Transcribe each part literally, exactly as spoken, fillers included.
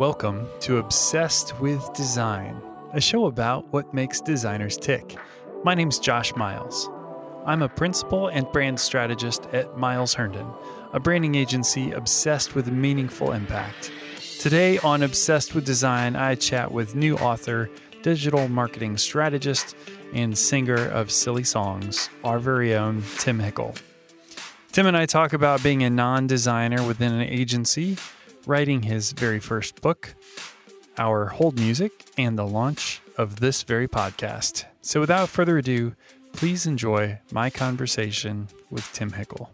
Welcome to Obsessed with Design, a show about what makes designers tick. My name's Josh Miles. I'm a principal and brand strategist at Miles Herndon, a branding agency obsessed with meaningful impact. Today on Obsessed with Design, I chat with new author, digital marketing strategist, and singer of silly songs, our very own Tim Hickle. Tim and I talk about being a non-designer within an agency, writing his very first book, our hold music, and the launch of this very podcast. So without further ado, please enjoy my conversation with Tim Hickle.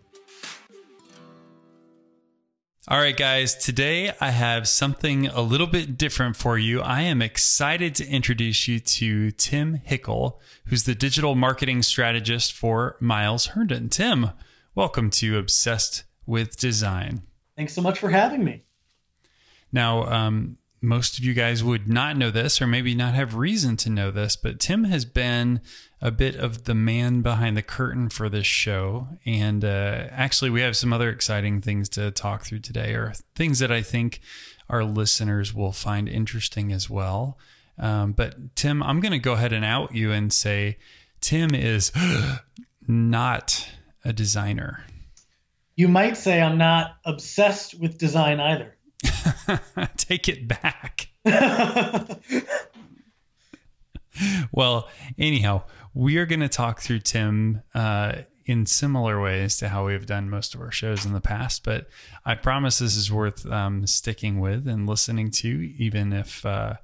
All right, guys, today I have something a little bit different for you. I am excited to introduce you to Tim Hickle, who's the digital marketing strategist for Miles Herndon. Tim, welcome to Obsessed with Design. Thanks so much for having me. Now, um, most of you guys would not know this, or maybe not have reason to know this, but Tim has been a bit of the man behind the curtain for this show. And uh, actually, we have some other exciting things to talk through today, or things that I think our listeners will find interesting as well. Um, but Tim, I'm going to go ahead and out you and say, Tim is not a designer. You might say I'm not obsessed with design either. Take it back. Well, anyhow, we are going to talk through Tim uh, in similar ways to how we've done most of our shows in the past, but I promise this is worth um, sticking with and listening to, even if uh,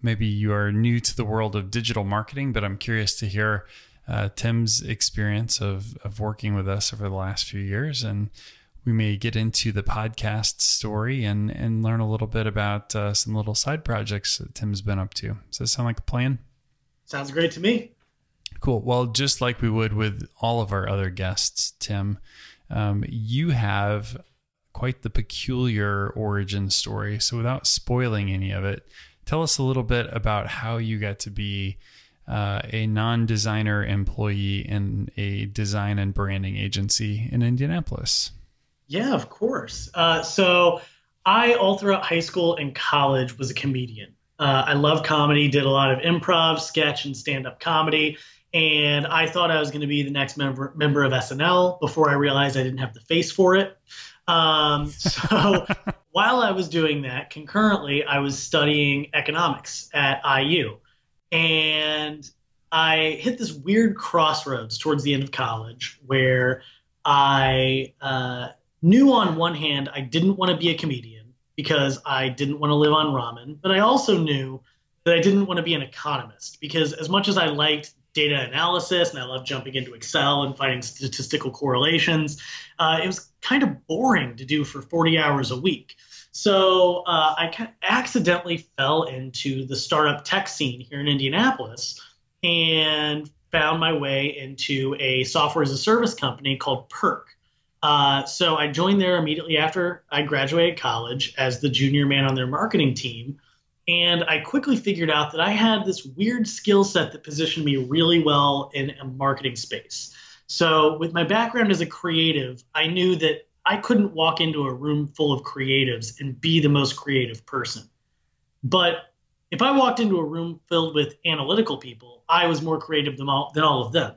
maybe you are new to the world of digital marketing. But I'm curious to hear uh, Tim's experience of, of working with us over the last few years, and we may get into the podcast story and, and learn a little bit about uh, some little side projects that Tim's been up to. Does that sound like a plan? Sounds great to me. Cool. Well, just like we would with all of our other guests, Tim, um, you have quite the peculiar origin story. So without spoiling any of it, tell us a little bit about how you got to be uh, a non-designer employee in a design and branding agency in Indianapolis. Yeah, of course. Uh, so I, all throughout high school and college, was a comedian. Uh, I love comedy, did a lot of improv, sketch, and stand-up comedy. And I thought I was going to be the next member, member of S N L before I realized I didn't have the face for it. Um, so while I was doing that, concurrently, I was studying economics at I U. And I hit this weird crossroads towards the end of college where I... Uh, knew on one hand I didn't want to be a comedian because I didn't want to live on ramen, but I also knew that I didn't want to be an economist because as much as I liked data analysis and I loved jumping into Excel and finding statistical correlations, uh, it was kind of boring to do for forty hours a week. So uh, I kind of accidentally fell into the startup tech scene here in Indianapolis and found my way into a software as a service company called Perk. Uh, so I joined there immediately after I graduated college as the junior man on their marketing team. And I quickly figured out that I had this weird skill set that positioned me really well in a marketing space. So with my background as a creative, I knew that I couldn't walk into a room full of creatives and be the most creative person. But if I walked into a room filled with analytical people, I was more creative than all, than all of them.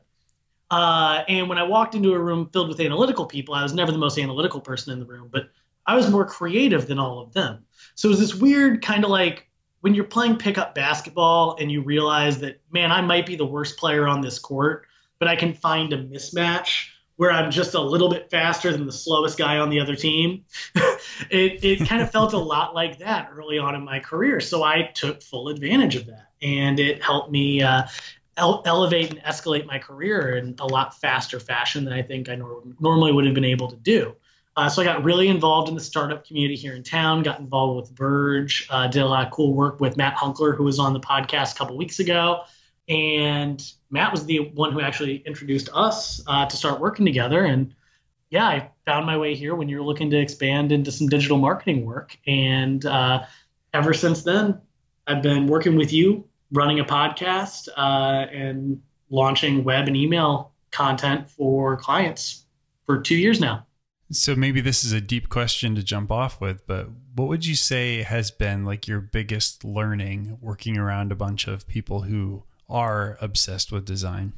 Uh, and when I walked into a room filled with analytical people, I was never the most analytical person in the room, but I was more creative than all of them. So it was this weird kind of like when you're playing pickup basketball and you realize that, man, I might be the worst player on this court, but I can find a mismatch where I'm just a little bit faster than the slowest guy on the other team. it it kind of felt a lot like that early on in my career. So I took full advantage of that, and it helped me uh, – elevate and escalate my career in a lot faster fashion than I think I nor- normally would have been able to do. Uh, so I got really involved in the startup community here in town, got involved with Verge, uh, did a lot of cool work with Matt Hunkler, who was on the podcast a couple weeks ago. And Matt was the one who actually introduced us uh, to start working together. And yeah, I found my way here when you're looking to expand into some digital marketing work. And uh, ever since then, I've been working with you, running a podcast uh, and launching web and email content for clients for two years now. So maybe this is a deep question to jump off with, but what would you say has been like your biggest learning working around a bunch of people who are obsessed with design?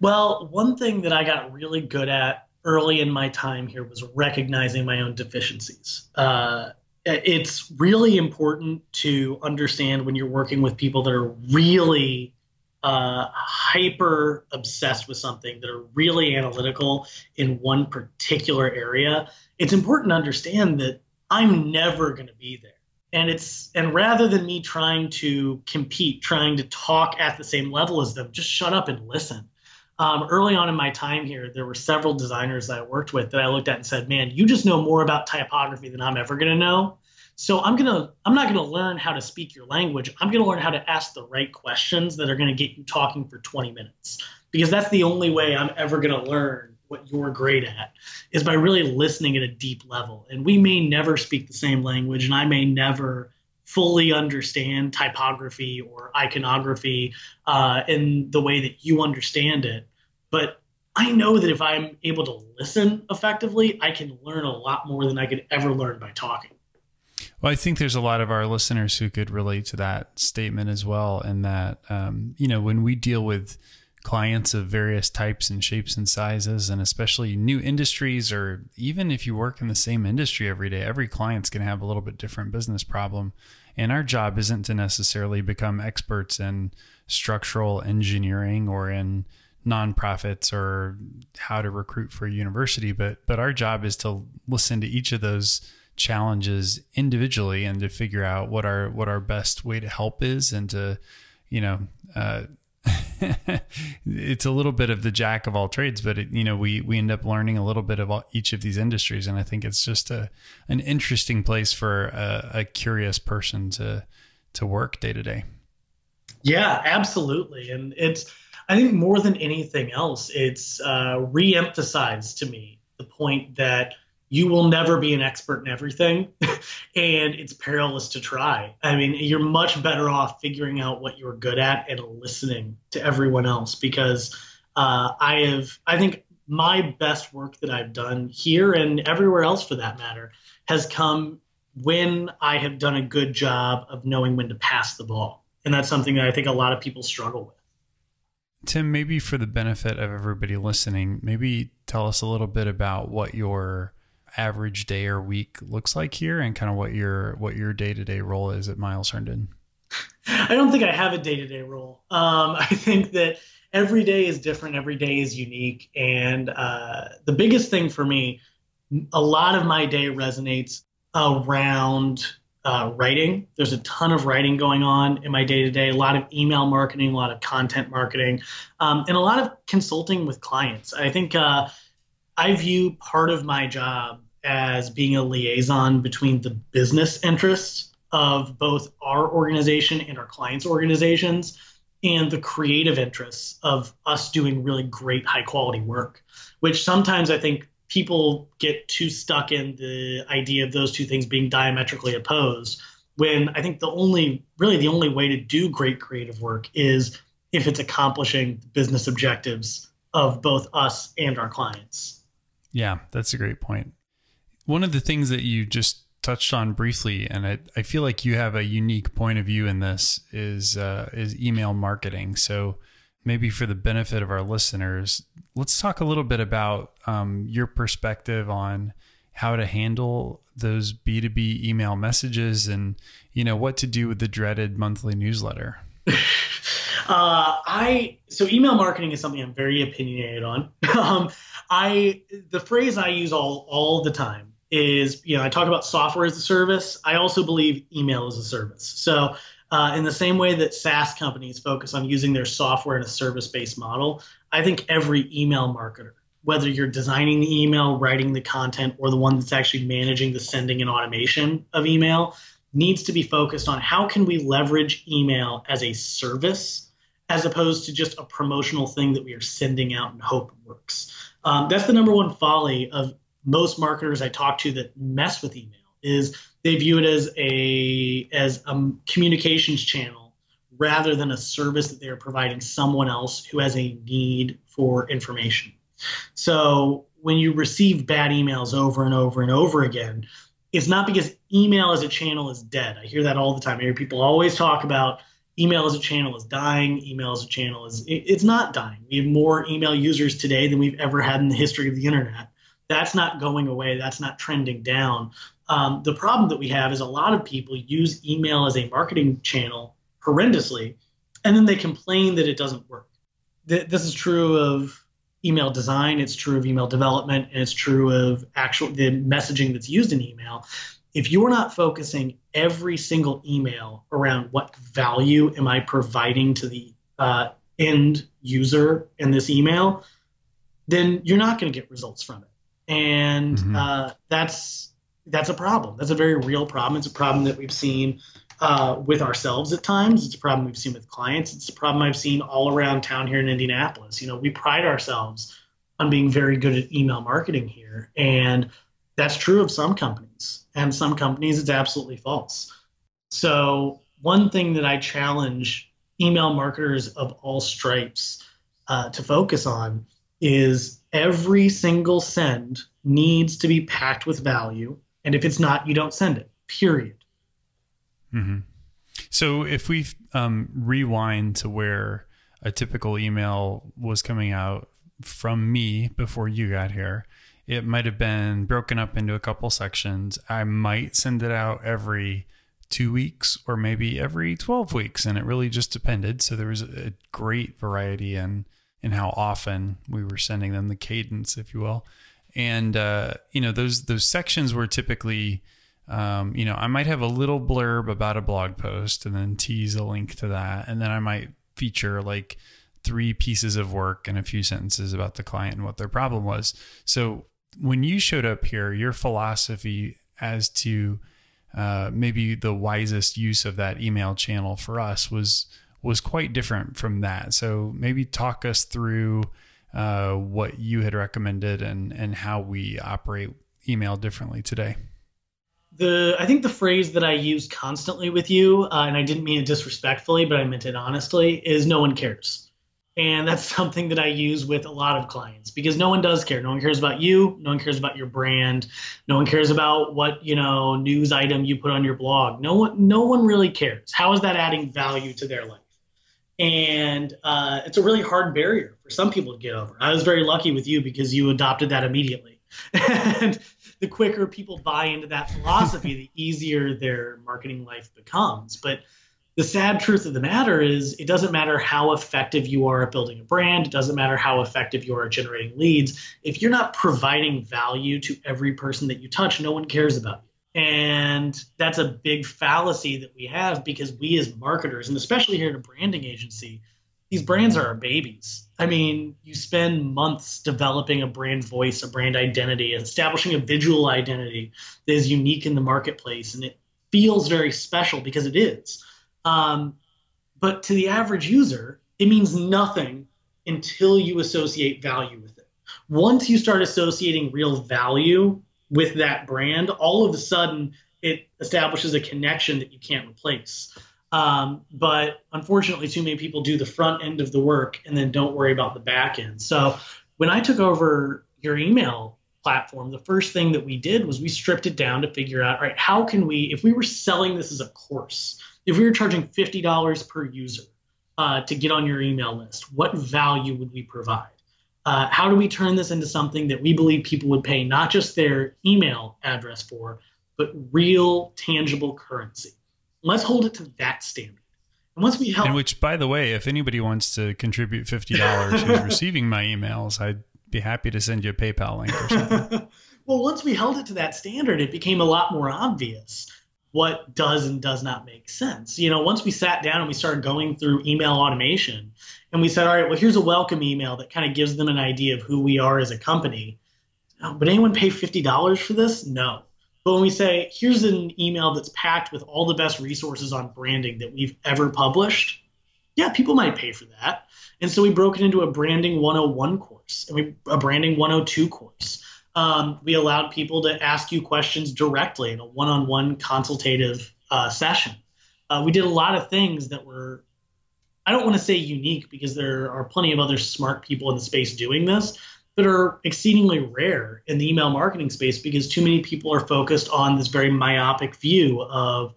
Well, one thing that I got really good at early in my time here was recognizing my own deficiencies. Uh, it's really important to understand when you're working with people that are really uh, hyper obsessed with something, that are really analytical in one particular area. It's important to understand that I'm never going to be there. And it's, and rather than me trying to compete, trying to talk at the same level as them, just shut up and listen. Um, early on in my time here, there were several designers that I worked with that I looked at and said, man, you just know more about typography than I'm ever going to know. So I'm going to, I'm not going to learn how to speak your language. I'm going to learn how to ask the right questions that are going to get you talking for twenty minutes, because that's the only way I'm ever going to learn what you're great at, is by really listening at a deep level. And we may never speak the same language, and I may never fully understand typography or iconography uh, in the way that you understand it. But I know that if I'm able to listen effectively, I can learn a lot more than I could ever learn by talking. Well, I think there's a lot of our listeners who could relate to that statement as well. And that, um, you know, when we deal with clients of various types and shapes and sizes, and especially new industries, or even if you work in the same industry every day, every client's going to have a little bit different business problem. And our job isn't to necessarily become experts in structural engineering or in nonprofits or how to recruit for a university. But, but our job is to listen to each of those challenges individually and to figure out what our, what our best way to help is, and to, you know, uh, it's a little bit of the jack of all trades, but it, you know, we, we end up learning a little bit of all, each of these industries. And I think it's just a, an interesting place for a, a curious person to, to work day to day. Yeah, absolutely. And it's, I think more than anything else, it's uh, re-emphasized to me the point that you will never be an expert in everything, and it's perilous to try. I mean, you're much better off figuring out what you're good at and listening to everyone else, because uh, I have, I think my best work that I've done here and everywhere else for that matter has come when I have done a good job of knowing when to pass the ball. And that's something that I think a lot of people struggle with. Tim, maybe for the benefit of everybody listening, maybe tell us a little bit about what your average day or week looks like here, and kind of what your what your day-to-day role is at Miles Herndon. I don't think I have a day-to-day role. Um, I think that every day is different. Every day is unique. And uh, the biggest thing for me, a lot of my day resonates around uh, writing. There's a ton of writing going on in my day-to-day, a lot of email marketing, a lot of content marketing, um, and a lot of consulting with clients. I think uh, I view part of my job as being a liaison between the business interests of both our organization and our clients' organizations and the creative interests of us doing really great, high-quality work, which sometimes I think people get too stuck in the idea of those two things being diametrically opposed, when I think the only, really the only way to do great creative work is if it's accomplishing business objectives of both us and our clients. Yeah, that's a great point. One of the things that you just touched on briefly, and I, I feel like you have a unique point of view in this, is uh, is email marketing. So maybe for the benefit of our listeners, let's talk a little bit about um, your perspective on how to handle those B two B email messages, and you know what to do with the dreaded monthly newsletter. Uh, I, so email marketing is something I'm very opinionated on. Um, I, the phrase I use all, all the time is, you know, I talk about software as a service. I also believe email is a service. So, uh, in the same way that SaaS companies focus on using their software in a service-based model, I think every email marketer, whether you're designing the email, writing the content, or the one that's actually managing the sending and automation of email, needs to be focused on how can we leverage email as a service, as opposed to just a promotional thing that we are sending out and hope works. Um, that's the number one folly of most marketers I talk to that mess with email, is they view it as a, as a communications channel rather than a service that they're providing someone else who has a need for information. So when you receive bad emails over and over and over again, it's not because email as a channel is dead. I hear that all the time. I hear people always talk about email as a channel is dying. Email as a channel is, it, it's not dying. We have more email users today than we've ever had in the history of the internet. That's not going away. That's not trending down. Um, the problem that we have is a lot of people use email as a marketing channel horrendously, and then they complain that it doesn't work. Th- this is true of email design. It's true of email development, and it's true of actual the messaging that's used in email. If you're not focusing every single email around what value am I providing to the uh, end user in this email, then you're not going to get results from it. And mm-hmm. uh, that's that's a problem. That's a very real problem. It's a problem that we've seen uh, with ourselves at times. It's a problem we've seen with clients. It's a problem I've seen all around town here in Indianapolis. You know, we pride ourselves on being very good at email marketing here, and that's true of some companies. And some companies, it's absolutely false. So one thing that I challenge email marketers of all stripes uh, to focus on is every single send needs to be packed with value. And if it's not, you don't send it, period. Mm-hmm. So if we um, rewind to where a typical email was coming out from me before you got here, it might have been broken up into a couple sections. I might send it out every two weeks or maybe every twelve weeks. And it really just depended. So there was a great variety in and how often we were sending them, the cadence, if you will. And, uh, you know, those, those sections were typically, um, you know, I might have a little blurb about a blog post and then tease a link to that. And then I might feature like three pieces of work and a few sentences about the client and what their problem was. So when you showed up here, your philosophy as to, uh, maybe the wisest use of that email channel for us was, was quite different from that. So maybe talk us through uh, what you had recommended and, and how we operate email differently today. The I think the phrase that I use constantly with you, uh, and I didn't mean it disrespectfully, but I meant it honestly, is no one cares. And that's something that I use with a lot of clients because no one does care. No one cares about you. No one cares about your brand. No one cares about what, you know, news item you put on your blog. No one, no one really cares. How is that adding value to their life? And uh, it's a really hard barrier for some people to get over. I was very lucky with you because you adopted that immediately. And the quicker people buy into that philosophy, the easier their marketing life becomes. But the sad truth of the matter is it doesn't matter how effective you are at building a brand. It doesn't matter how effective you are at generating leads. If you're not providing value to every person that you touch, no one cares about you. And that's a big fallacy that we have because we as marketers, and especially here at a branding agency, these brands are our babies. I mean, you spend months developing a brand voice, a brand identity, and establishing a visual identity that is unique in the marketplace. And it feels very special because it is. Um, but to the average user, it means nothing until you associate value with it. Once you start associating real value with that brand, all of a sudden it establishes a connection that you can't replace. Um, but unfortunately, too many people do the front end of the work and then don't worry about the back end. So when I took over your email platform, the first thing that we did was we stripped it down to figure out, all right, how can we, if we were selling this as a course, if we were charging fifty dollars per user uh, to get on your email list, what value would we provide? Uh, how do we turn this into something that we believe people would pay not just their email address for, but real tangible currency? Let's hold it to that standard. And once we help, and which, by the way, if anybody wants to contribute fifty dollars who's receiving my emails, I'd be happy to send you a PayPal link or something. Well, once we held it to that standard, it became a lot more obvious what does and does not make sense. You know, once we sat down and we started going through email automation and we said, all right, well, here's a welcome email that kind of gives them an idea of who we are as a company. Oh, would anyone pay fifty dollars for this? No. But when we say, here's an email that's packed with all the best resources on branding that we've ever published, yeah, people might pay for that. And so we broke it into a branding one oh one course and we a branding one oh two course. Um, we allowed people to ask you questions directly in a one-on-one consultative uh, session. Uh, we did a lot of things that were, I don't want to say unique because there are plenty of other smart people in the space doing this, that are exceedingly rare in the email marketing space, because too many people are focused on this very myopic view of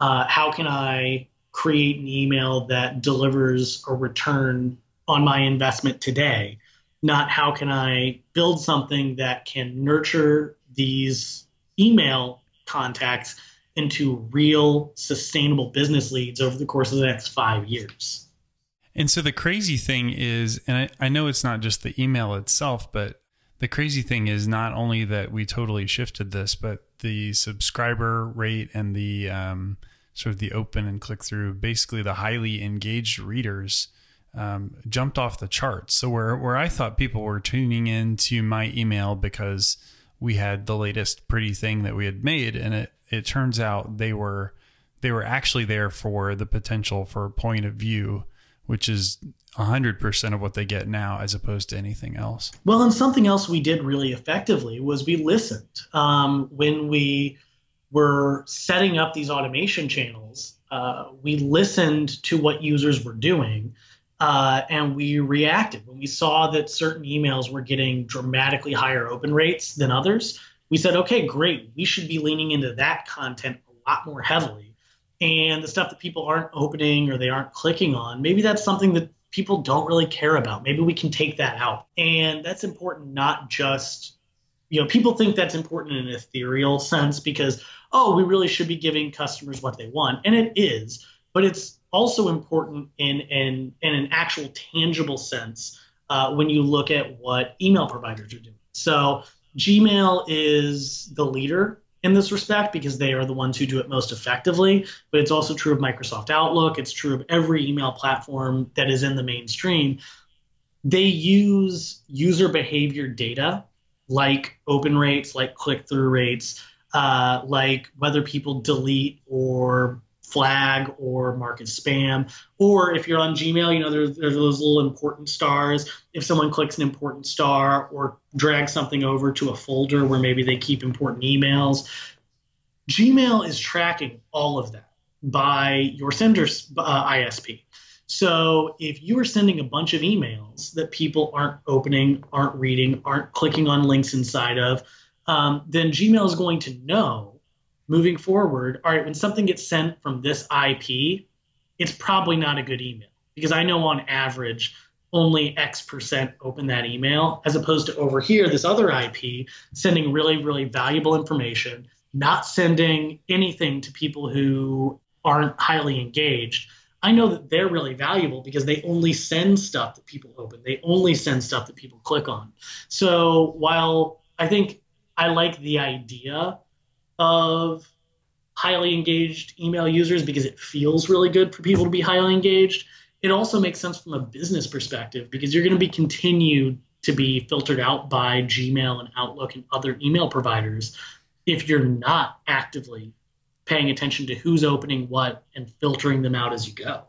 uh, how can I create an email that delivers a return on my investment today, not how can I build something that can nurture these email contacts into real sustainable business leads over the course of the next five years. And so the crazy thing is, and I, I know it's not just the email itself, but the crazy thing is not only that we totally shifted this, but the subscriber rate and the um, sort of the open and click through, basically the highly engaged readers um, jumped off the charts. So where, where I thought people were tuning into my email because we had the latest pretty thing that we had made, and it, it turns out they were, they were actually there for the potential for point of view, which is one hundred percent of what they get now as opposed to anything else. Well, and something else we did really effectively was we listened. Um, when we were setting up these automation channels, uh, we listened to what users were doing uh, and we reacted. When we saw that certain emails were getting dramatically higher open rates than others, we said, okay, great, we should be leaning into that content a lot more heavily. And the stuff that people aren't opening or they aren't clicking on, maybe that's something that people don't really care about. Maybe we can take that out. And that's important, not just, you know, people think that's important in an ethereal sense because, oh, we really should be giving customers what they want. And it is, but it's also important in, in, in an actual tangible sense uh, when you look at what email providers are doing. So Gmail is the leader in this respect, because they are the ones who do it most effectively. But it's also true of Microsoft Outlook. It's true of every email platform that is in the mainstream. They use user behavior data like open rates, like click-through rates, uh, like whether people delete or flag or mark as spam. Or if you're on Gmail, you know, there's, there's those little important stars. If someone clicks an important star or drags something over to a folder where maybe they keep important emails, Gmail is tracking all of that by your sender's uh, I S P. So if you are sending a bunch of emails that people aren't opening, aren't reading, aren't clicking on links inside of, um, then Gmail is going to know moving forward, all right, when something gets sent from this I P, it's probably not a good email because I know on average only X percent open that email, as opposed to over here, this other I P sending really, really valuable information, not sending anything to people who aren't highly engaged. I know that they're really valuable because they only send stuff that people open. They only send stuff that people click on. So while I think I like the idea of highly engaged email users because it feels really good for people to be highly engaged, it also makes sense from a business perspective because you're going to be continued to be filtered out by Gmail and Outlook and other email providers if you're not actively paying attention to who's opening what and filtering them out as you go.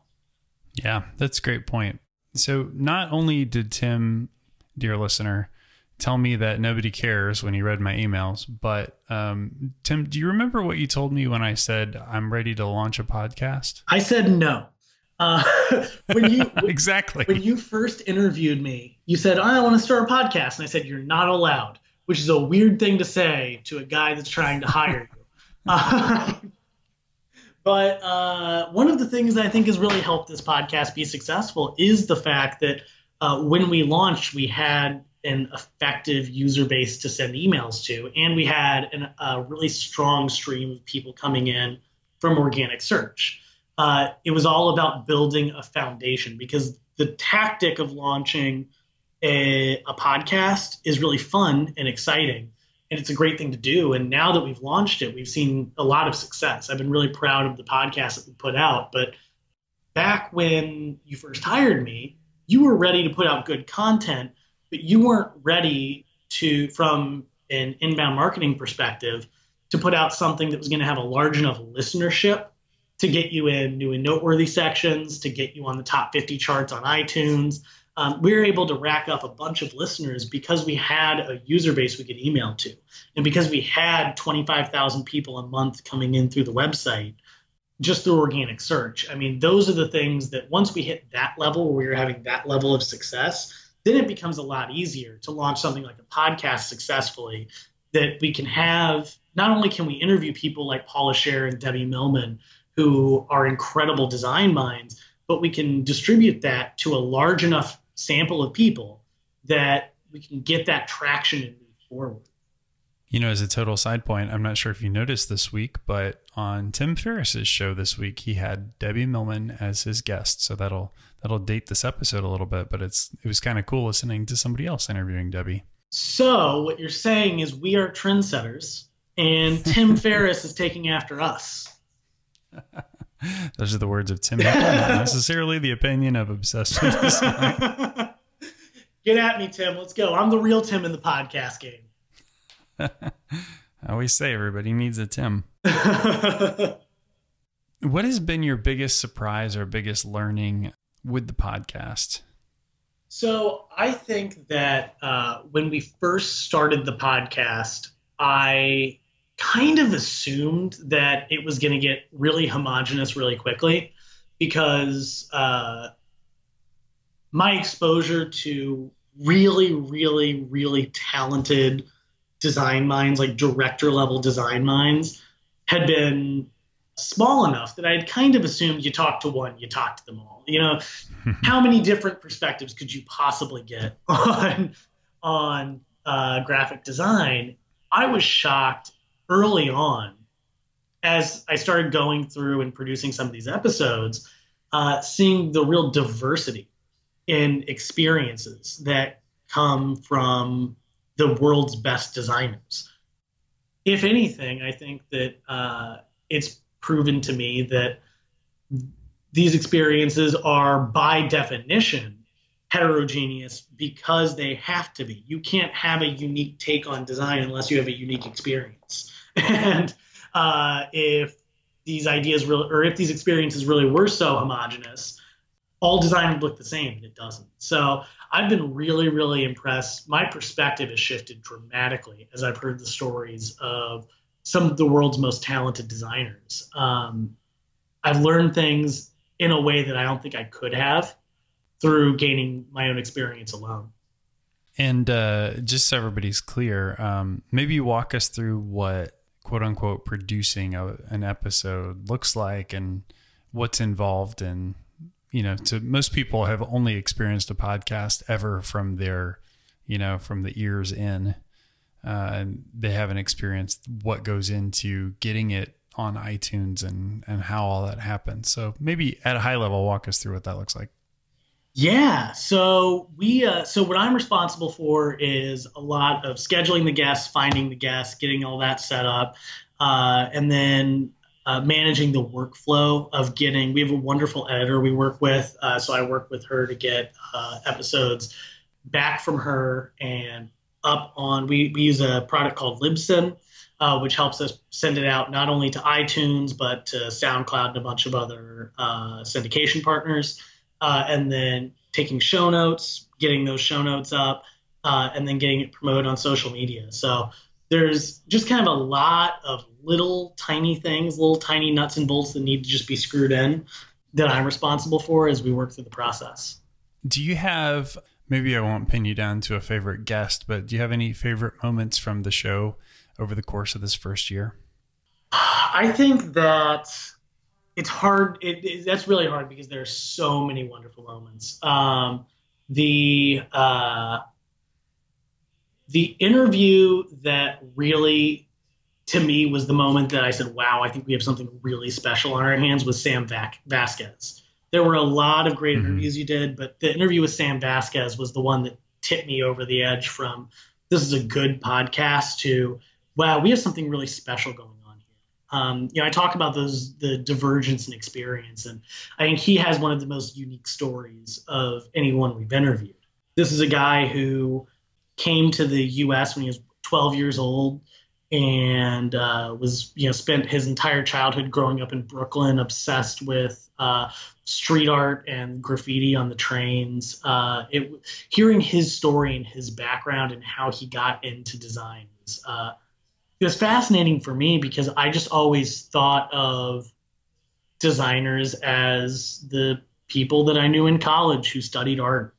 Yeah, that's a great point. So not only did Tim, dear listener, tell me that nobody cares when he read my emails. But um, Tim, do you remember what you told me when I said, I'm ready to launch a podcast? I said no. Uh, when you Exactly. When you first interviewed me, you said, I want to start a podcast. And I said, you're not allowed, which is a weird thing to say to a guy that's trying to hire you. Uh, but uh, one of the things that I think has really helped this podcast be successful is the fact that uh, when we launched, we had an effective user base to send emails to. And we had an, a really strong stream of people coming in from organic search. Uh, it was all about building a foundation because the tactic of launching a, a podcast is really fun and exciting. And it's a great thing to do. And now that we've launched it, we've seen a lot of success. I've been really proud of the podcast that we put out. But back when you first hired me, you were ready to put out good content, but you weren't ready to, from an inbound marketing perspective, to put out something that was going to have a large enough listenership to get you in new and noteworthy sections, to get you on the top fifty charts on iTunes. Um, we were able to rack up a bunch of listeners because we had a user base we could email to. And because we had twenty-five thousand people a month coming in through the website, just through organic search. I mean, those are the things that once we hit that level, where we were having that level of success, then it becomes a lot easier to launch something like a podcast successfully, that we can have, not only can we interview people like Paula Scher and Debbie Millman, who are incredible design minds, but we can distribute that to a large enough sample of people that we can get that traction and move forward. You know, as a total side point, I'm not sure if you noticed this week, but on Tim Ferriss's show this week, he had Debbie Millman as his guest. So that'll that'll date this episode a little bit, but it's it was kind of cool listening to somebody else interviewing Debbie. So what you're saying is we are trendsetters, and Tim Ferriss is taking after us. Those are the words of Tim Hickle, not necessarily the opinion of Obsessed with Design. Get at me, Tim. Let's go. I'm the real Tim in the podcast game. I always say everybody needs a Tim. What has been your biggest surprise or biggest learning with the podcast? So I think that uh, when we first started the podcast, I kind of assumed that it was going to get really homogenous really quickly, because uh, my exposure to really, really, really talented design minds, like director level design minds, had been small enough that I had kind of assumed you talk to one, you talk to them all. You know, how many different perspectives could you possibly get on on uh, graphic design? I was shocked early on, as I started going through and producing some of these episodes, uh, seeing the real diversity in experiences that come from the world's best designers. If anything, I think that uh, it's proven to me that these experiences are, by definition, heterogeneous, because they have to be. You can't have a unique take on design unless you have a unique experience. And uh, if these ideas really, or if these experiences really were so homogenous, all design would look the same, and it doesn't. So I've been really, really impressed. My perspective has shifted dramatically as I've heard the stories of some of the world's most talented designers. Um, I've learned things in a way that I don't think I could have through gaining my own experience alone. And uh, just so everybody's clear, um, maybe walk us through what quote unquote producing a, an episode looks like and what's involved in, you know, to most people have only experienced a podcast ever from their, you know, from the ears in, uh, and they haven't experienced what goes into getting it on iTunes and, and how all that happens. So maybe at a high level, walk us through what that looks like. Yeah. So we, uh, so what I'm responsible for is a lot of scheduling the guests, finding the guests, getting all that set up, uh, and then uh, managing the workflow of getting, we have a wonderful editor we work with. Uh, so I work with her to get uh, episodes back from her and up on, we, we use a product called Libsyn, uh, which helps us send it out not only to iTunes, but to SoundCloud and a bunch of other uh, syndication partners. Uh, and then taking show notes, getting those show notes up, uh, and then getting it promoted on social media. So there's just kind of a lot of little tiny things, little tiny nuts and bolts that need to just be screwed in that I'm responsible for as we work through the process. Do you have, maybe I won't pin you down to a favorite guest, but do you have any favorite moments from the show over the course of this first year? I think that It's hard. It, it, that's really hard because there are so many wonderful moments. Um, the uh, the interview that really, to me, was the moment that I said, wow, I think we have something really special on our hands, was Sam Vazquez. There were a lot of great mm-hmm. interviews you did, but the interview with Sam Vazquez was the one that tipped me over the edge from this is a good podcast to, wow, we have something really special going on. Um, you know, I talk about those, the divergence in experience, and I think he has one of the most unique stories of anyone we've interviewed. This is a guy who came to the U S when he was twelve years old and uh, was, you know, spent his entire childhood growing up in Brooklyn, obsessed with uh, street art and graffiti on the trains. Uh, it, hearing his story and his background and how he got into design was uh, It was fascinating for me because I just always thought of designers as the people that I knew in college who studied art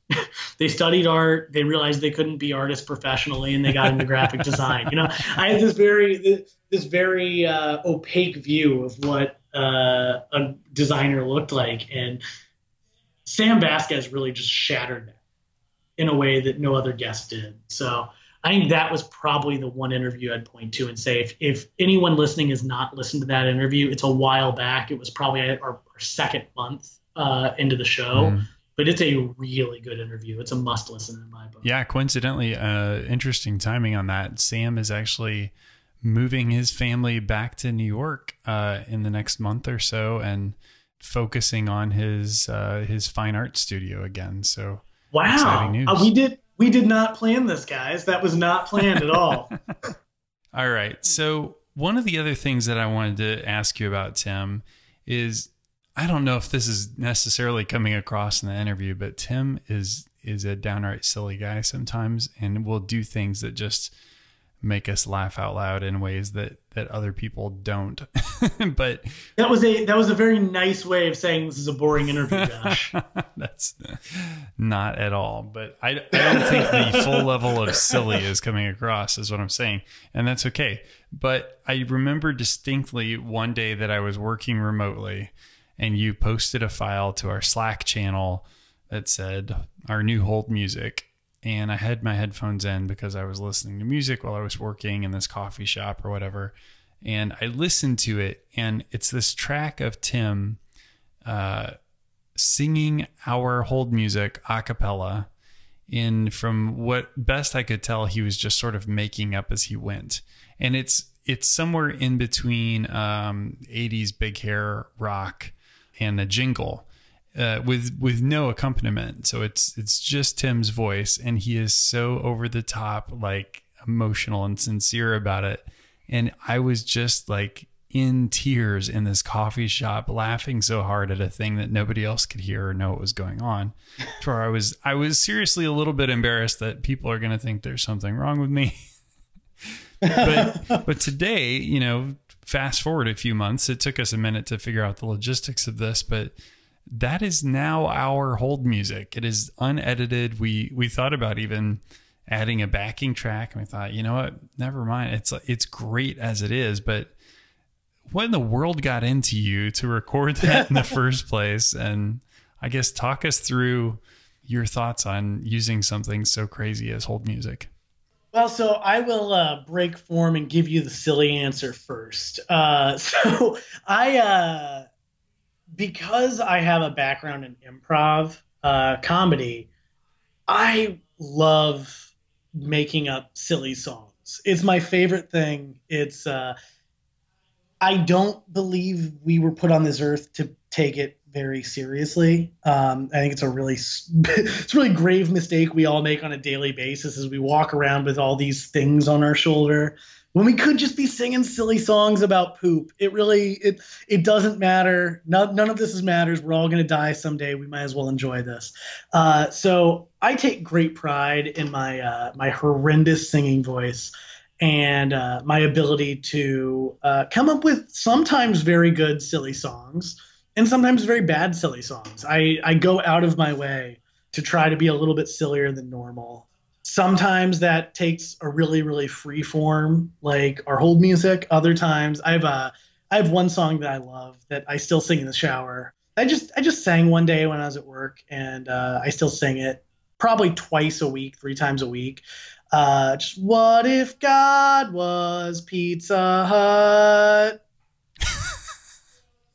They studied art. They realized they couldn't be artists professionally, and they got into graphic design. You know, I had this very this very uh, opaque view of what uh, a designer looked like, and Sam Vazquez really just shattered that in a way that no other guest did. So I think that was probably the one interview I'd point to and say, if, if anyone listening has not listened to that interview, it's a while back. It was probably our, our second month uh, into the show. Mm. But it's a really good interview. It's a must listen in my book. Yeah, coincidentally, uh, interesting timing on that. Sam is actually moving his family back to New York uh, in the next month or so and focusing on his uh, his fine art studio again. So wow, exciting news. Uh, we did we did not plan this, guys. That was not planned at all. All right. So one of the other things that I wanted to ask you about, Tim, is, I don't know if this is necessarily coming across in the interview, but Tim is is a downright silly guy sometimes and will do things that just make us laugh out loud in ways that that other people don't. But that was a that was a very nice way of saying this is a boring interview, Josh. That's not at all. But I, I don't think the full level of silly is coming across is what I'm saying. And that's okay. But I remember distinctly one day that I was working remotely, and you posted a file to our Slack channel that said our new hold music. And I had my headphones in because I was listening to music while I was working in this coffee shop or whatever. And I listened to it, and it's this track of Tim uh, singing our hold music a cappella in, from what best I could tell, he was just sort of making up as he went. And it's, it's somewhere in between um, eighties big hair rock and a jingle uh, with with no accompaniment. So it's it's just Tim's voice, and he is so over the top, like emotional and sincere about it. And I was just like in tears in this coffee shop, laughing so hard at a thing that nobody else could hear or know what was going on. To where I was I was seriously a little bit embarrassed that people are going to think there's something wrong with me. but but today, you know, fast forward a few months, it took us a minute to figure out the logistics of this, but that is now our hold music. It is unedited. We, we thought about even adding a backing track, and we thought, you know what, never mind. It's, it's great as it is, but what in the world got into you to record that in the first place? And I guess talk us through your thoughts on using something so crazy as hold music. Well, so I will uh, break form and give you the silly answer first. Uh, so I, uh, because I have a background in improv uh, comedy, I love making up silly songs. It's my favorite thing. It's uh, I don't believe we were put on this earth to take it very seriously. Um, I think it's a really, it's a really grave mistake we all make on a daily basis as we walk around with all these things on our shoulder when we could just be singing silly songs about poop. It really, it, it doesn't matter. No, none of this is matters. We're all going to die someday. We might as well enjoy this. Uh, so I take great pride in my, uh, my horrendous singing voice and uh, my ability to uh, come up with sometimes very good silly songs, and sometimes very bad silly songs. I, I go out of my way to try to be a little bit sillier than normal. Sometimes that takes a really, really free form, like our hold music. Other times, I have a, I have one song that I love that I still sing in the shower. I just I just sang one day when I was at work, and uh, I still sing it probably twice a week, three times a week. Uh, just, what if God was Pizza Hut?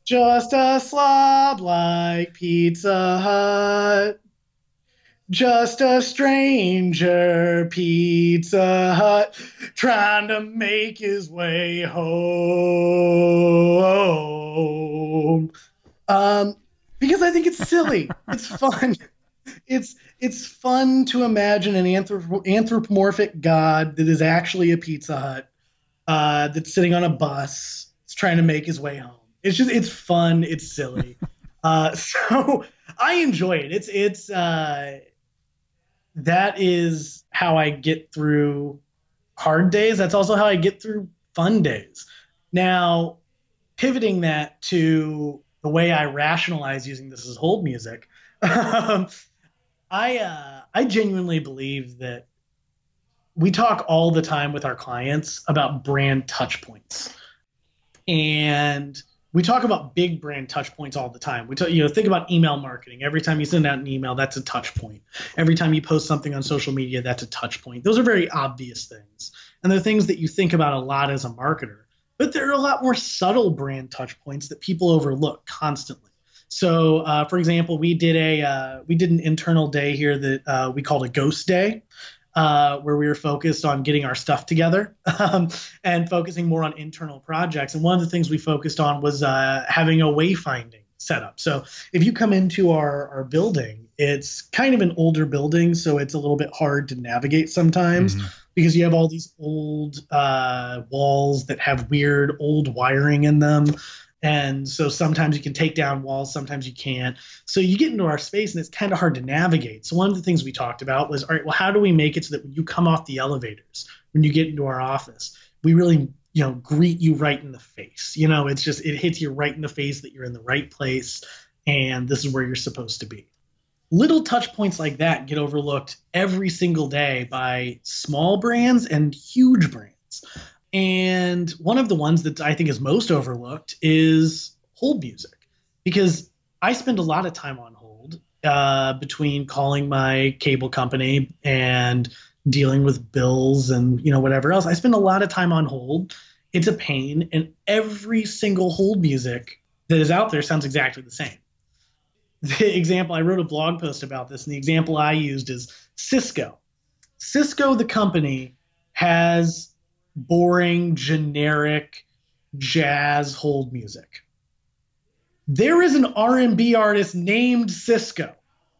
Just a slob like Pizza Hut. Just a stranger, Pizza Hut, trying to make his way home. Um, because I think it's silly. It's fun. It's it's fun to imagine an anthrop- anthropomorphic god that is actually a Pizza Hut uh, that's sitting on a bus, it's trying to make his way home. It's just, it's fun. It's silly. Uh, so I enjoy it. It's, it's, uh, that is how I get through hard days. That's also how I get through fun days. Now, pivoting that to the way I rationalize using this as hold music, um, I, uh, I genuinely believe that we talk all the time with our clients about brand touch points. And we talk about big brand touch points all the time. We talk, you know, think about email marketing. Every time you send out an email, that's a touch point. Every time you post something on social media, that's a touch point. Those are very obvious things. And they're things that you think about a lot as a marketer. But there are a lot more subtle brand touch points that people overlook constantly. So, uh, for example, we did a uh, we did an internal day here that uh, we called a ghost day, uh, where we were focused on getting our stuff together um, and focusing more on internal projects. And one of the things we focused on was uh, having a wayfinding set up. So if you come into our, our building, it's kind of an older building, so it's a little bit hard to navigate sometimes. Mm-hmm. Because you have all these old uh, walls that have weird old wiring in them. And so sometimes you can take down walls, sometimes you can't. So you get into our space and it's kind of hard to navigate. So one of the things we talked about was, all right, well, how do we make it so that when you come off the elevators, when you get into our office, we really, you know, greet you right in the face. You know, it's just, it hits you right in the face that you're in the right place and this is where you're supposed to be. Little touch points like that get overlooked every single day by small brands and huge brands. And one of the ones that I think is most overlooked is hold music, because I spend a lot of time on hold uh, between calling my cable company and dealing with bills and, you know, whatever else. I spend a lot of time on hold. It's a pain. And every single hold music that is out there sounds exactly the same. The example, I wrote a blog post about this, and the example I used is Cisco. Cisco, the company, has boring, generic jazz hold music. There is an R and B artist named Cisco.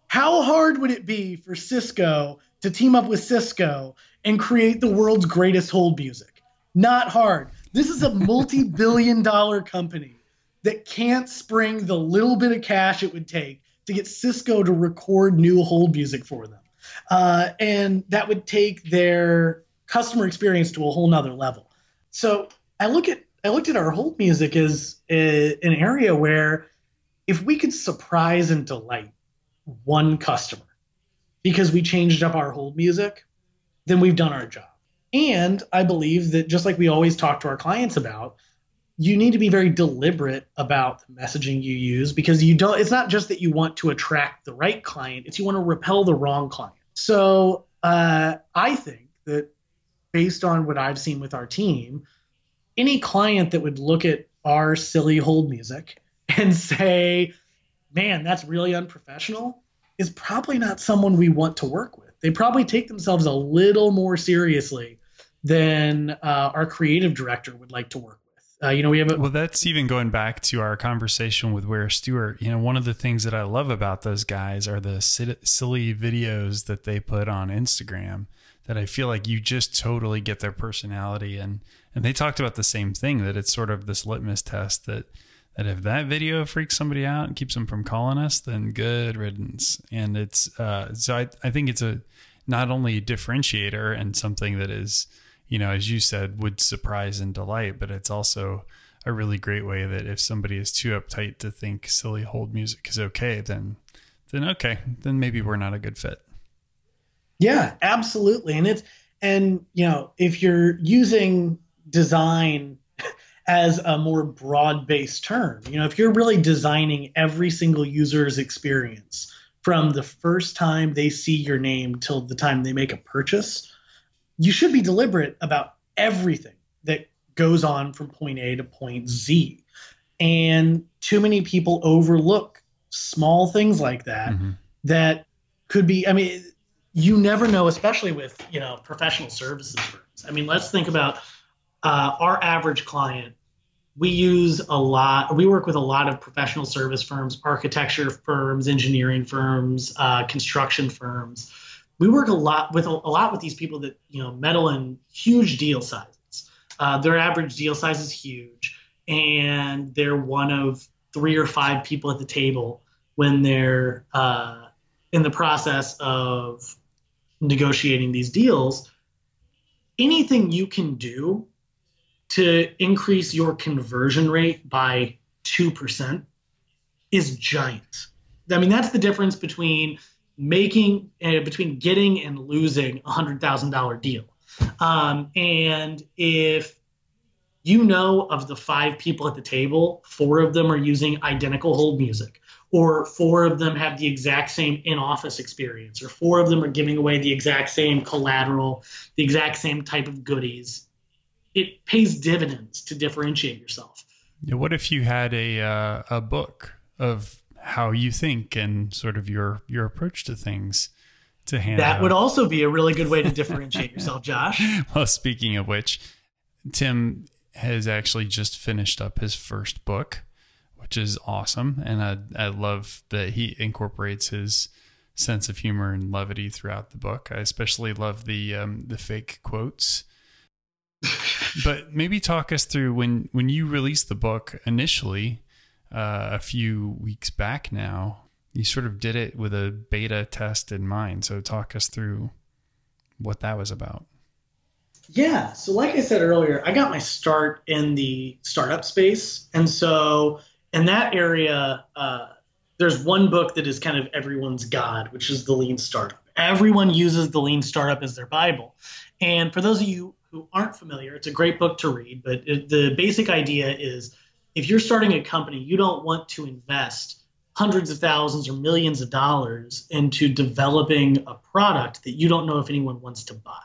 How hard would it be for Cisco to team up with Cisco and create the world's greatest hold music? Not hard. This is a multi-billion dollar company that can't spring the little bit of cash it would take to get Cisco to record new hold music for them. Uh, and that would take their customer experience to a whole nother level. So I look at I looked at our hold music as a, an area where if we could surprise and delight one customer because we changed up our hold music, then we've done our job. And I believe that, just like we always talk to our clients about, you need to be very deliberate about the messaging you use, because you don't, it's not just that you want to attract the right client, it's you want to repel the wrong client. So uh, I think that based on what I've seen with our team, any client that would look at our silly hold music and say, man, that's really unprofessional, is probably not someone we want to work with. They probably take themselves a little more seriously than uh, our creative director would like to work with. Uh, you know, we have a- well, that's even going back to our conversation with Ware Stewart. You know, one of the things that I love about those guys are the silly videos that they put on Instagram that I feel like you just totally get their personality. And, and they talked about the same thing, that it's sort of this litmus test that, that if that video freaks somebody out and keeps them from calling us, then good riddance. And it's, uh, so I, I think it's a, not only a differentiator and something that is, you know, as you said, would surprise and delight, but it's also a really great way that if somebody is too uptight to think silly hold music is okay, then, then okay, then maybe we're not a good fit. Yeah, absolutely. And it's, and you know, if you're using design as a more broad-based term, you know, if you're really designing every single user's experience from the first time they see your name till the time they make a purchase, you should be deliberate about everything that goes on from point A to point Z. And too many people overlook small things like that, mm-hmm. that could be, I mean, you never know, especially with, you know, professional services firms. I mean, let's think about uh, our average client. We use a lot, we work with a lot of professional service firms, architecture firms, engineering firms, uh, construction firms. We work a lot with a lot with these people that, you know, meddle in huge deal sizes. Uh, their average deal size is huge, and they're one of three or five people at the table when they're uh, in the process of negotiating these deals. Anything you can do to increase your conversion rate by two percent is giant. I mean, that's the difference between making uh, between getting and losing a hundred thousand dollar deal. Um, and if you know of the five people at the table, four of them are using identical hold music, or four of them have the exact same in-office experience, or four of them are giving away the exact same collateral, the exact same type of goodies, it pays dividends to differentiate yourself. Yeah, what if you had a uh, a book of how you think and sort of your your approach to things to hand out? That would also be a really good way to differentiate yourself, Josh. Well, speaking of which, Tim has actually just finished up his first book, which is awesome. And I I love that he incorporates his sense of humor and levity throughout the book. I especially love the um, the fake quotes. But maybe talk us through when, when you released the book initially, uh, a few weeks back now, you sort of did it with a beta test in mind. So talk us through what that was about. Yeah. So like I said earlier, I got my start in the startup space. And so in that area, uh, there's one book that is kind of everyone's god, which is The Lean Startup. Everyone uses The Lean Startup as their Bible. And for those of you who aren't familiar, it's a great book to read, but it, the basic idea is if you're starting a company, you don't want to invest hundreds of thousands or millions of dollars into developing a product that you don't know if anyone wants to buy.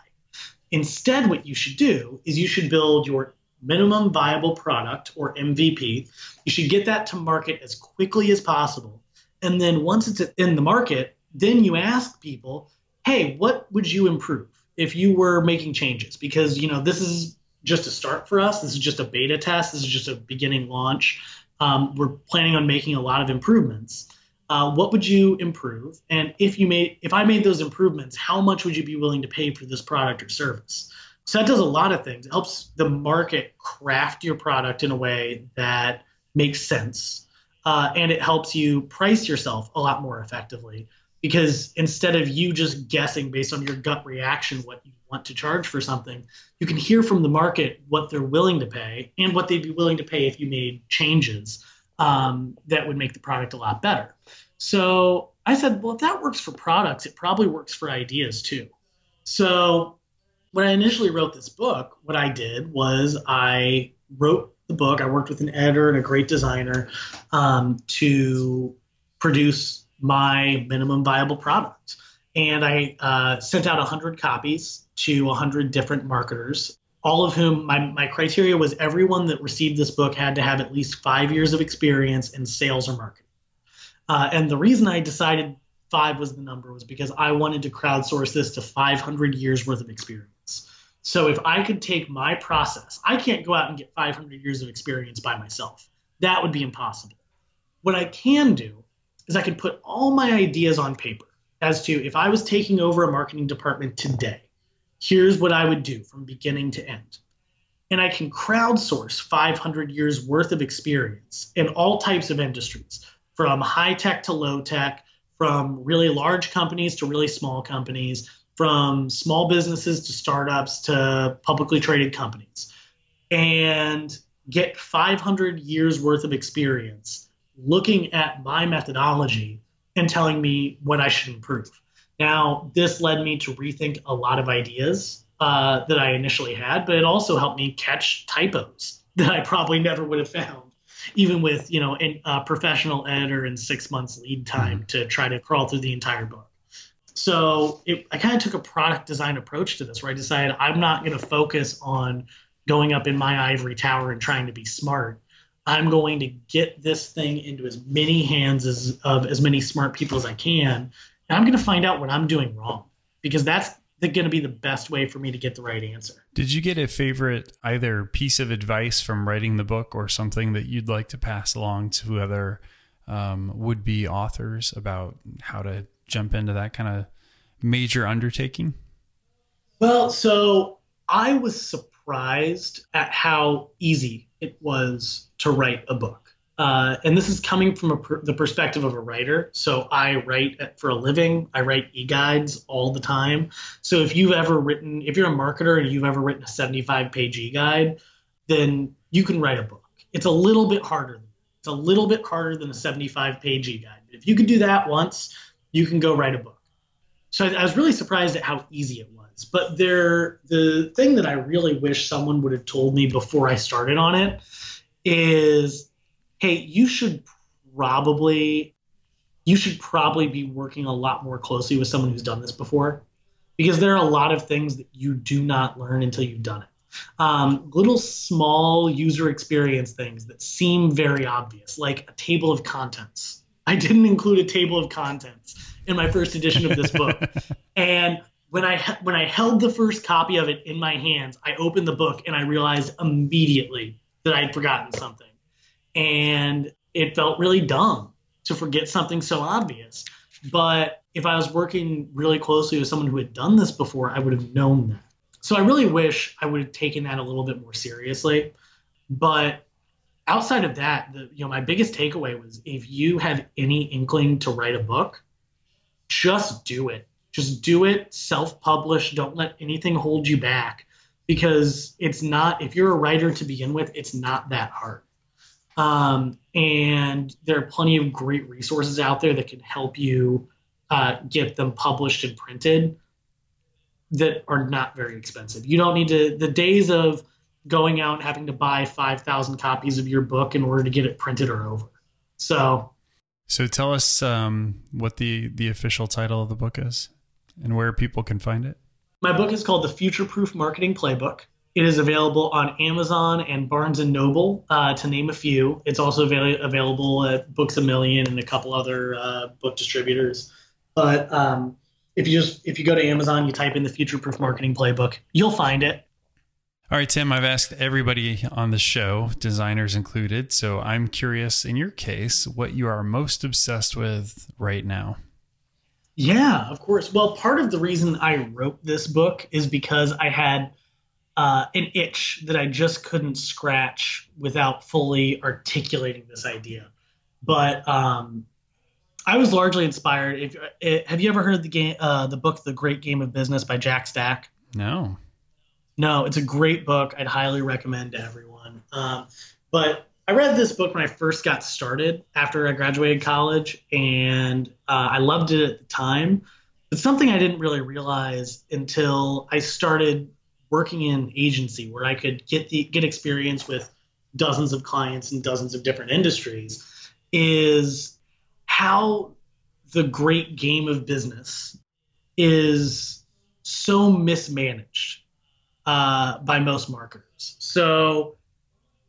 Instead, what you should do is you should build your minimum viable product, or M V P. You should get that to market as quickly as possible. And then once it's in the market, then you ask people, hey, what would you improve if you were making changes? Because, you know, this is just a start for us. This is just a beta test. This is just a beginning launch. Um, we're planning on making a lot of improvements. Uh, what would you improve? And if you made, if I made those improvements, how much would you be willing to pay for this product or service? So that does a lot of things. It helps the market craft your product in a way that makes sense. Uh, and it helps you price yourself a lot more effectively, because instead of you just guessing based on your gut reaction what you want to charge for something, you can hear from the market what they're willing to pay and what they'd be willing to pay if you made changes um, that would make the product a lot better. So I said, well, if that works for products, it probably works for ideas too. So when I initially wrote this book, what I did was I wrote the book. I worked with an editor and a great designer um, to produce my minimum viable product. And I uh, sent out one hundred copies to one hundred different marketers, all of whom my, my criteria was everyone that received this book had to have at least five years of experience in sales or marketing. Uh, and the reason I decided five was the number was because I wanted to crowdsource this to five hundred years worth of experience. So if I could take my process, I can't go out and get five hundred years of experience by myself. That would be impossible. What I can do is I can put all my ideas on paper as to if I was taking over a marketing department today, here's what I would do from beginning to end. And I can crowdsource five hundred years worth of experience in all types of industries, from high tech to low tech, from really large companies to really small companies, from small businesses to startups to publicly traded companies, and get five hundred years worth of experience looking at my methodology and telling me what I should improve. Now, this led me to rethink a lot of ideas uh, that I initially had, but it also helped me catch typos that I probably never would have found, even with, you know, a uh, professional editor and six months lead time to try to crawl through the entire book. So it, I kind of took a product design approach to this, where I decided I'm not going to focus on going up in my ivory tower and trying to be smart. I'm going to get this thing into as many hands as, of as many smart people as I can. And I'm going to find out what I'm doing wrong, because that's going to be the best way for me to get the right answer. Did you get a favorite either piece of advice from writing the book or something that you'd like to pass along to other um, would-be authors about how to jump into that kind of major undertaking? Well, so I was surprised at how easy it was to write a book. Uh, and this is coming from a per- the perspective of a writer. So I write for a living. I write e-guides all the time. So if you've ever written, if you're a marketer and you've ever written a seventy-five page e-guide, then you can write a book. It's a little bit harder. It's a little bit harder than a seventy-five page e-guide. But if you can do that once, you can go write a book. So I, I was really surprised at how easy it was. But there, the thing that I really wish someone would have told me before I started on it is, hey, you should probably, you should probably be working a lot more closely with someone who's done this before, because there are a lot of things that you do not learn until you've done it. Um, little small user experience things that seem very obvious, like a table of contents. I didn't include a table of contents in my first edition of this book. And when I, when I held the first copy of it in my hands, I opened the book and I realized immediately that I'd forgotten something. And it felt really dumb to forget something so obvious. But if I was working really closely with someone who had done this before, I would have known that. So I really wish I would have taken that a little bit more seriously. But outside of that, the, you know, my biggest takeaway was, if you have any inkling to write a book, just do it. Just do it. Self-publish. Don't let anything hold you back, because it's not, if you're a writer to begin with, it's not that hard. Um, and there are plenty of great resources out there that can help you uh, get them published and printed that are not very expensive. You don't need to, the days of going out and having to buy five thousand copies of your book in order to get it printed are over. So, so tell us um, what the, the official title of the book is and where people can find it. My book is called The Future Proof Marketing Playbook. It is available on Amazon and Barnes and Noble, uh, to name a few. It's also avail- available at Books A Million and a couple other uh, book distributors. But um, if you just if you go to Amazon, you type in The Future Proof Marketing Playbook, you'll find it. All right, Tim, I've asked everybody on the show, designers included. So I'm curious, in your case, what you are most obsessed with right now. Yeah, of course. Well, part of the reason I wrote this book is because I had uh, an itch that I just couldn't scratch without fully articulating this idea. But um, I was largely inspired. If, if, have you ever heard the game, uh, the book, The Great Game of Business by Jack Stack? No. No, it's a great book. I'd highly recommend to everyone. Um, but I read this book when I first got started after I graduated college, and uh, I loved it at the time. But something I didn't really realize until I started working in agency, where I could get the get experience with dozens of clients in dozens of different industries, is how the great game of business is so mismanaged Uh, by most marketers. So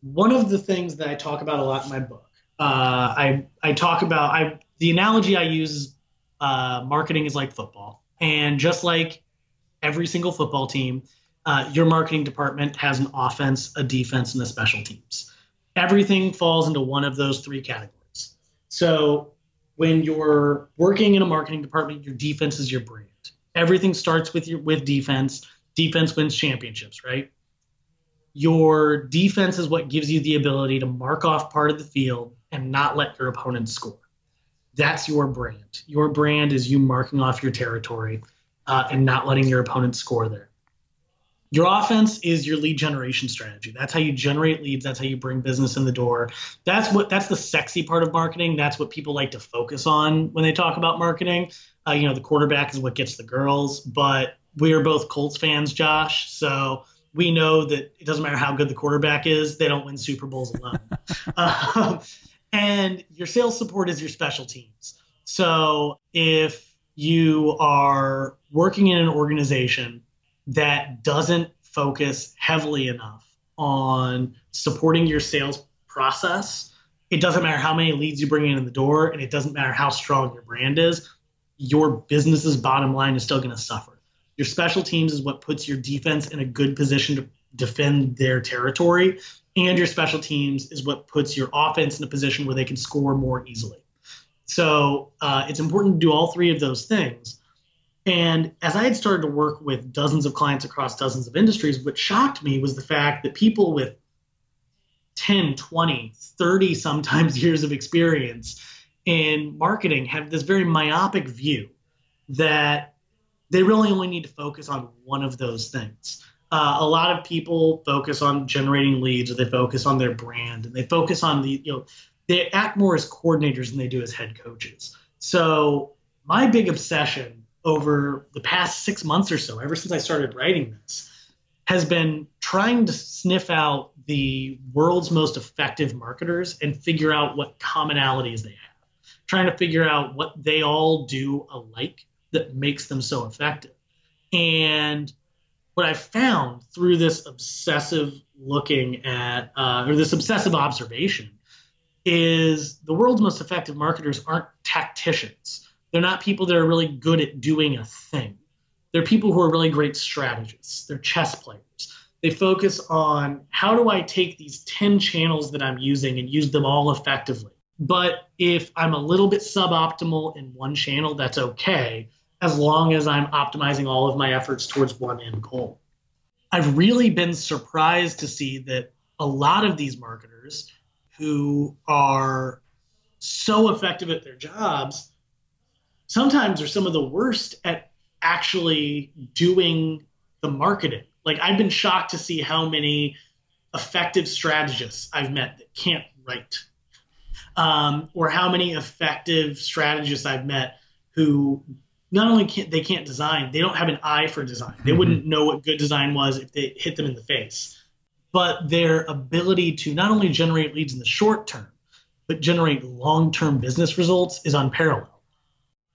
one of the things that I talk about a lot in my book, uh, I, I talk about, I the analogy I use is uh, marketing is like football. And just like every single football team, uh, your marketing department has an offense, a defense, and a special teams. Everything falls into one of those three categories. So when you're working in a marketing department, your defense is your brand. Everything starts with your with defense. Defense wins championships, right? Your defense is what gives you the ability to mark off part of the field and not let your opponent score. That's your brand. Your brand is you marking off your territory uh, and not letting your opponent score there. Your offense is your lead generation strategy. That's how you generate leads. That's how you bring business in the door. That's what that's the sexy part of marketing. That's what people like to focus on when they talk about marketing. Uh, you know, the quarterback is what gets the girls, but we are both Colts fans, Josh, so we know that it doesn't matter how good the quarterback is, they don't win Super Bowls alone. um, and your sales support is your special teams. So if you are working in an organization that doesn't focus heavily enough on supporting your sales process, it doesn't matter how many leads you bring in the door, and it doesn't matter how strong your brand is, your business's bottom line is still going to suffer. Your special teams is what puts your defense in a good position to defend their territory, and your special teams is what puts your offense in a position where they can score more easily. So uh, it's important to do all three of those things. And as I had started to work with dozens of clients across dozens of industries, what shocked me was the fact that people with ten, twenty, thirty sometimes years of experience in marketing have this very myopic view that they really only need to focus on one of those things. Uh, a lot of people focus on generating leads, or they focus on their brand, and they focus on the, you know, they act more as coordinators than they do as head coaches. So my big obsession over the past six months or so, ever since I started writing this, has been trying to sniff out the world's most effective marketers and figure out what commonalities they have, trying to figure out what they all do alike that makes them so effective. And what I found through this obsessive looking at, uh, or this obsessive observation, is the world's most effective marketers aren't tacticians. They're not people that are really good at doing a thing. They're people who are really great strategists. They're chess players. They focus on, how do I take these ten channels that I'm using and use them all effectively? But if I'm a little bit suboptimal in one channel, that's okay, as long as I'm optimizing all of my efforts towards one end goal. I've really been surprised to see that a lot of these marketers who are so effective at their jobs sometimes are some of the worst at actually doing the marketing. Like, I've been shocked to see how many effective strategists I've met that can't write, um, or how many effective strategists I've met who not only can't, they can't design, they don't have an eye for design. They mm-hmm. wouldn't know what good design was if they hit them in the face. But their ability to not only generate leads in the short term, but generate long-term business results is unparalleled.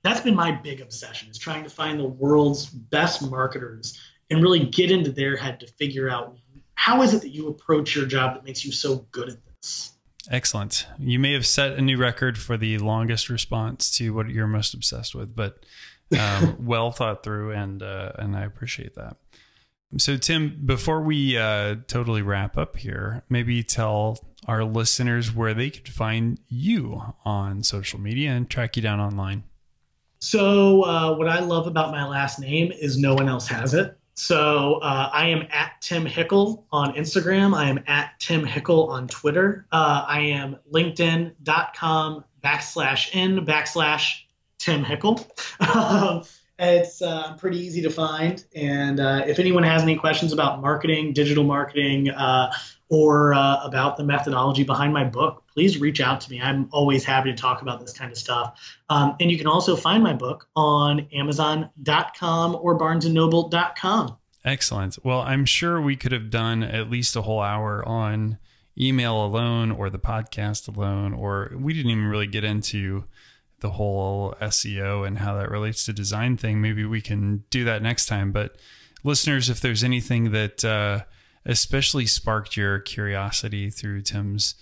That's been my big obsession, is trying to find the world's best marketers and really get into their head to figure out, how is it that you approach your job that makes you so good at this? Excellent. You may have set a new record for the longest response to what you're most obsessed with, but um, well thought through, and uh, and I appreciate that. So, Tim, before we uh, totally wrap up here, maybe tell our listeners where they could find you on social media and track you down online. So uh, what I love about my last name is no one else has it. So uh, I am at Tim Hickle on Instagram. I am at Tim Hickle on Twitter. Uh, I am linkedin.com backslash in backslash Tim Hickle. um, it's uh, pretty easy to find. And uh, if anyone has any questions about marketing, digital marketing, uh, or uh, about the methodology behind my book, please reach out to me. I'm always happy to talk about this kind of stuff. Um, and you can also find my book on amazon dot com or barnes and noble dot com. Excellent. Well, I'm sure we could have done at least a whole hour on email alone, or the podcast alone, or we didn't even really get into the whole S E O and how that relates to design thing. Maybe we can do that next time. But listeners, if there's anything that uh, especially sparked your curiosity through Tim's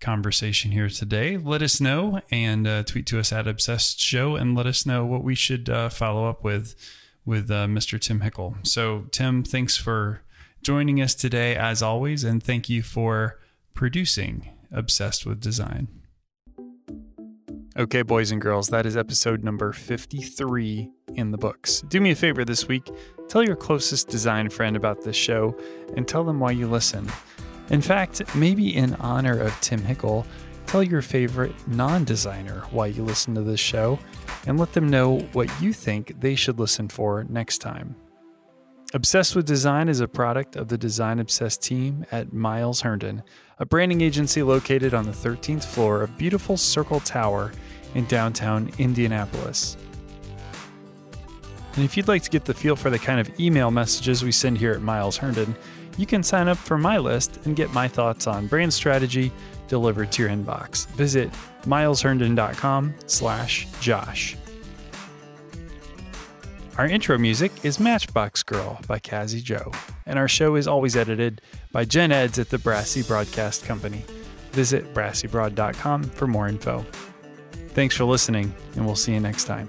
conversation here today, let us know, and uh, tweet to us at Obsessed Show and let us know what we should uh, follow up with with uh, Mister Tim Hickle. So, Tim, thanks for joining us today, as always, and thank you for producing Obsessed with Design. Okay, boys and girls, that is episode number fifty-three in the books. Do me a favor this week. Tell your closest design friend about this show and tell them why you listen. In fact, maybe in honor of Tim Hickle, tell your favorite non-designer why you listen to this show and let them know what you think they should listen for next time. Obsessed with Design is a product of the Design Obsessed team at Miles Herndon, a branding agency located on the thirteenth floor of beautiful Circle Tower in downtown Indianapolis. And if you'd like to get the feel for the kind of email messages we send here at Miles Herndon, you can sign up for my list and get my thoughts on brand strategy delivered to your inbox. Visit milesherndon.com slash Josh. Our intro music is Matchbox Girl by Kazzy Joe, and our show is always edited by Jen Eds at the Brassy Broadcast Company. Visit brassy broad dot com for more info. Thanks for listening, and we'll see you next time.